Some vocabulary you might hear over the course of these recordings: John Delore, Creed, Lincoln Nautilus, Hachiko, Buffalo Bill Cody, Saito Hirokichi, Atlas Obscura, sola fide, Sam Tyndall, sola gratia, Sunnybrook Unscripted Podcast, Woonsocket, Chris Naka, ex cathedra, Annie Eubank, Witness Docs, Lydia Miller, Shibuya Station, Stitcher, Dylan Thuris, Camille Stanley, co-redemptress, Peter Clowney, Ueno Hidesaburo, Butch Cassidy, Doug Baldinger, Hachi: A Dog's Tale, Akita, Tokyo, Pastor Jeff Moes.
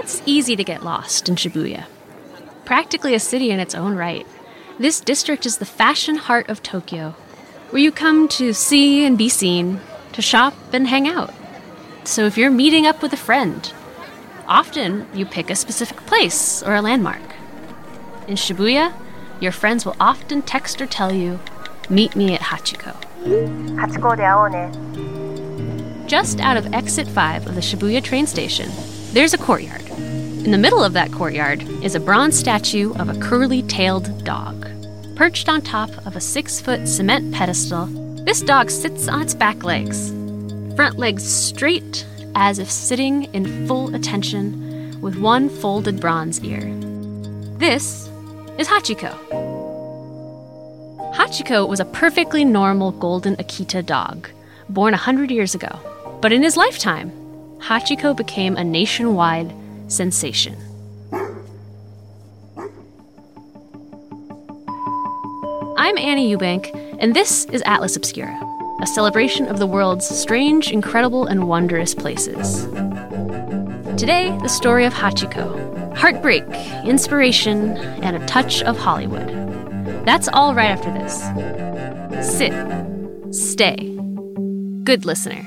It's easy to get lost in Shibuya. Practically a city in its own right, this district is the fashion heart of Tokyo, where you come to see and be seen, to shop and hang out. So if you're meeting up with a friend, often you pick a specific place or a landmark. In Shibuya, your friends will often text or tell you, "Meet me at Hachiko." Hachiko de Aone. Just out of exit 5 of the Shibuya train station, there's a courtyard. In the middle of that courtyard is a bronze statue of a curly-tailed dog. Perched on top of a 6-foot cement pedestal, this dog sits on its back legs, front legs straight as if sitting in full attention with one folded bronze ear. This is Hachiko. Hachiko was a perfectly normal golden Akita dog, born 100 years ago. But in his lifetime, Hachiko became a nationwide sensation. I'm Annie Eubank, and this is Atlas Obscura, a celebration of the world's strange, incredible, and wondrous places. Today, the story of Hachiko, heartbreak, inspiration, and a touch of Hollywood. That's all right after this. Sit. Stay. Good listener.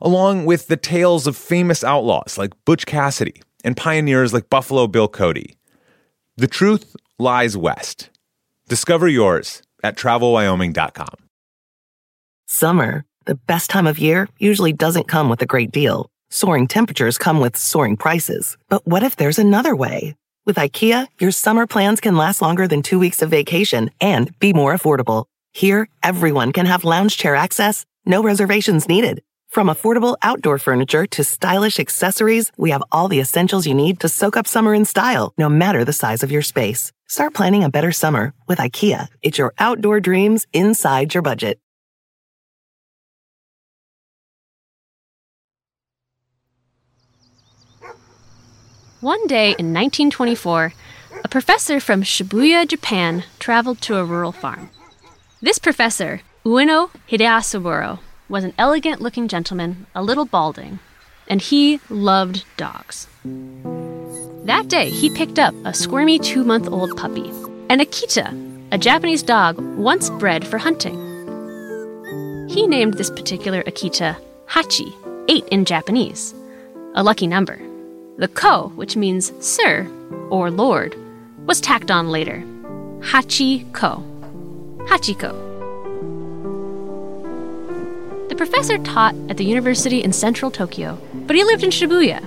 along with the tales of famous outlaws like Butch Cassidy and pioneers like Buffalo Bill Cody. The truth lies west. Discover yours at travelwyoming.com. Summer, the best time of year, usually doesn't come with a great deal. Soaring temperatures come with soaring prices. But what if there's another way? With IKEA, your summer plans can last longer than 2 weeks of vacation and be more affordable. Here, everyone can have lounge chair access, no reservations needed. From affordable outdoor furniture to stylish accessories, we have all the essentials you need to soak up summer in style, no matter the size of your space. Start planning a better summer with IKEA. It's your outdoor dreams inside your budget. One day in 1924, a professor from Shibuya, Japan, traveled to a rural farm. This professor, Ueno Hidesaburo, was an elegant-looking gentleman, a little balding, and he loved dogs. That day, he picked up a squirmy 2-month-old puppy, an Akita, a Japanese dog once bred for hunting. He named this particular Akita Hachi, 8 in Japanese, a lucky number. The ko, which means sir or lord, was tacked on later. Hachiko. Hachiko. The professor taught at the university in central Tokyo, but he lived in Shibuya.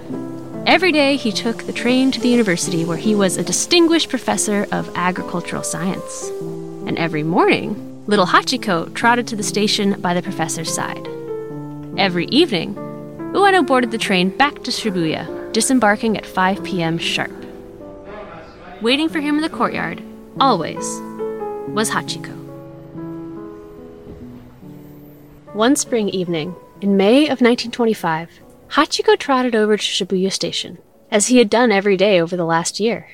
Every day he took the train to the university where he was a distinguished professor of agricultural science. And every morning, little Hachiko trotted to the station by the professor's side. Every evening, Ueno boarded the train back to Shibuya, disembarking at 5 p.m. sharp. Waiting for him in the courtyard, always, was Hachiko. One spring evening, in May of 1925, Hachiko trotted over to Shibuya Station, as he had done every day over the last year.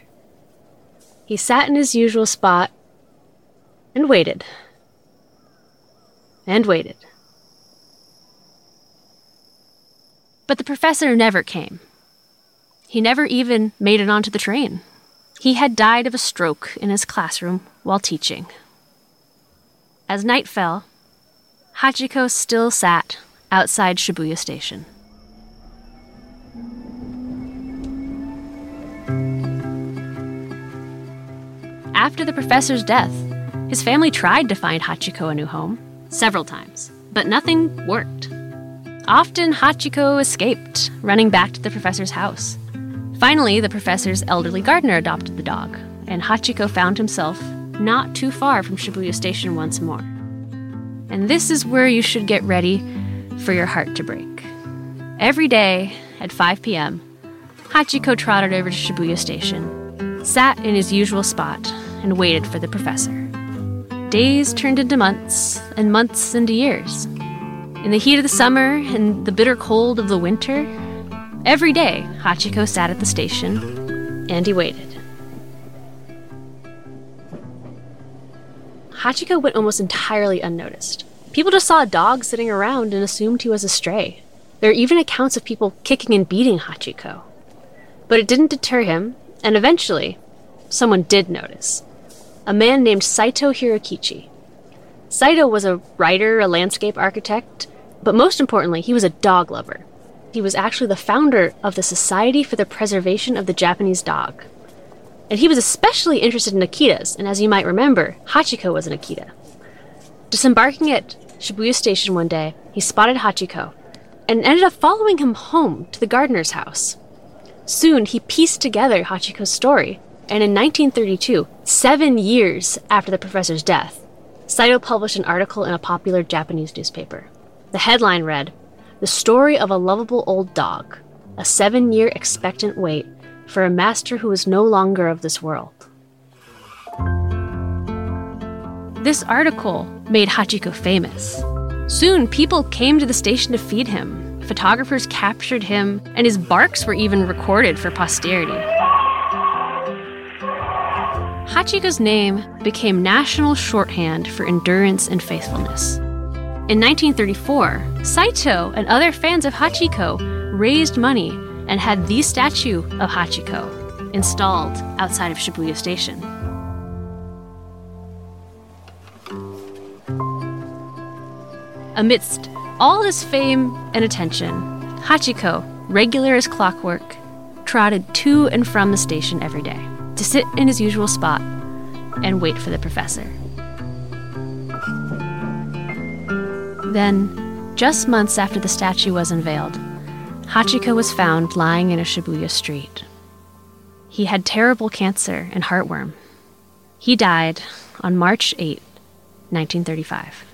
He sat in his usual spot and waited. And waited. But the professor never came. He never even made it onto the train. He had died of a stroke in his classroom while teaching. As night fell, Hachiko still sat outside Shibuya Station. After the professor's death, his family tried to find Hachiko a new home several times, but nothing worked. Often Hachiko escaped, running back to the professor's house. Finally, the professor's elderly gardener adopted the dog, and Hachiko found himself not too far from Shibuya Station once more. And this is where you should get ready for your heart to break. Every day at 5 p.m., Hachiko trotted over to Shibuya Station, sat in his usual spot, and waited for the professor. Days turned into months, and months into years. In the heat of the summer and the bitter cold of the winter, every day Hachiko sat at the station, and he waited. Hachiko went almost entirely unnoticed. People just saw a dog sitting around and assumed he was a stray. There are even accounts of people kicking and beating Hachiko. But it didn't deter him, and eventually, someone did notice. A man named Saito Hirokichi. Saito was a writer, a landscape architect, but most importantly, he was a dog lover. He was actually the founder of the Society for the Preservation of the Japanese Dog. And he was especially interested in Akitas, and as you might remember, Hachiko was an Akita. Disembarking at Shibuya Station one day, he spotted Hachiko, and ended up following him home to the gardener's house. Soon, he pieced together Hachiko's story, and in 1932, 7 years after the professor's death, Saito published an article in a popular Japanese newspaper. The headline read, "The Story of a Lovable Old Dog, a 7-year expectant wait for a master who is no longer of this world." This article made Hachiko famous. Soon, people came to the station to feed him. Photographers captured him, and his barks were even recorded for posterity. Hachiko's name became national shorthand for endurance and faithfulness. In 1934, Saito and other fans of Hachiko raised money and had the statue of Hachiko installed outside of Shibuya Station. Amidst all this fame and attention, Hachiko, regular as clockwork, trotted to and from the station every day to sit in his usual spot and wait for the professor. Then, just months after the statue was unveiled, Hachiko was found lying in a Shibuya street. He had terrible cancer and heartworm. He died on March 8, 1935.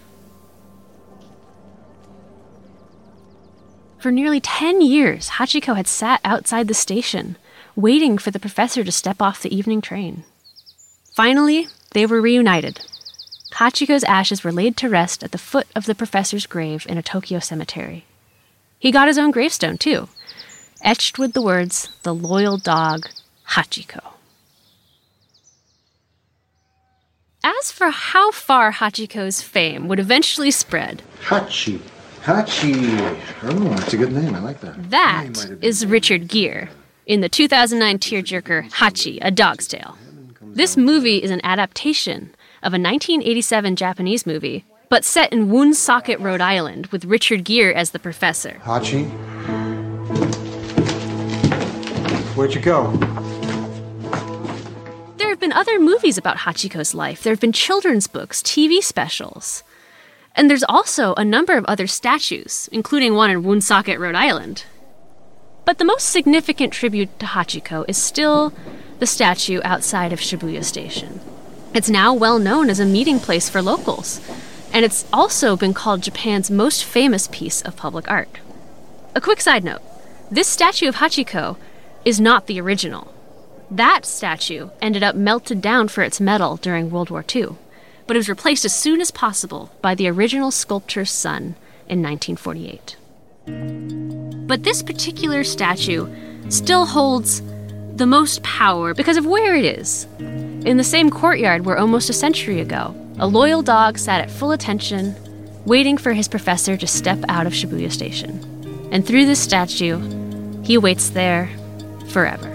For nearly 10 years, Hachiko had sat outside the station, waiting for the professor to step off the evening train. Finally, they were reunited. Hachiko's ashes were laid to rest at the foot of the professor's grave in a Tokyo cemetery. He got his own gravestone, too, etched with the words, "The Loyal Dog, Hachiko." As for how far Hachiko's fame would eventually spread... Hachi. Oh, that's a good name. I like that. That is Richard Gere in the 2009 tearjerker Hachi: A Dog's Tale. This movie is an adaptation of a 1987 Japanese movie, but set in Woonsocket, Rhode Island, with Richard Gere as the professor. Hachi? Where'd you go? There have been other movies about Hachiko's life. There have been children's books, TV specials. And there's also a number of other statues, including one in Woonsocket, Rhode Island. But the most significant tribute to Hachiko is still the statue outside of Shibuya Station. It's now well known as a meeting place for locals, and it's also been called Japan's most famous piece of public art. A quick side note, this statue of Hachiko is not the original. That statue ended up melted down for its metal during World War II. But it was replaced as soon as possible by the original sculptor's son in 1948. But this particular statue still holds the most power because of where it is. In the same courtyard where almost a century ago, a loyal dog sat at full attention, waiting for his professor to step out of Shibuya Station. And through this statue, he waits there forever.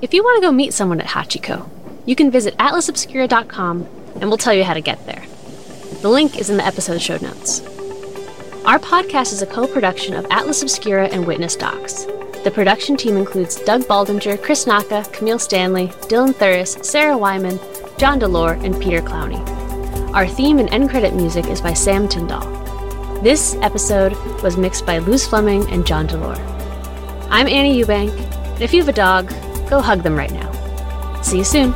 If you want to go meet someone at Hachiko, you can visit atlasobscura.com and we'll tell you how to get there. The link is in the episode show notes. Our podcast is a co-production of Atlas Obscura and Witness Docs. The production team includes Doug Baldinger, Chris Naka, Camille Stanley, Dylan Thuris, Sarah Wyman, John Delore, and Peter Clowney. Our theme and end credit music is by Sam Tyndall. This episode was mixed by Luz Fleming and John Delore. I'm Annie Eubank, and if you have a dog, go hug them right now. See you soon.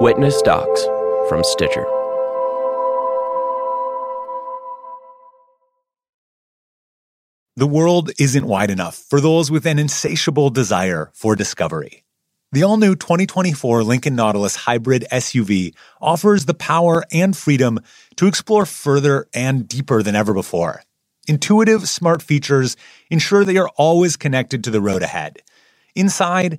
Witness Docs from Stitcher. The world isn't wide enough for those with an insatiable desire for discovery. The all-new 2024 Lincoln Nautilus Hybrid SUV offers the power and freedom to explore further and deeper than ever before. Intuitive, smart features ensure that you're always connected to the road ahead. Inside,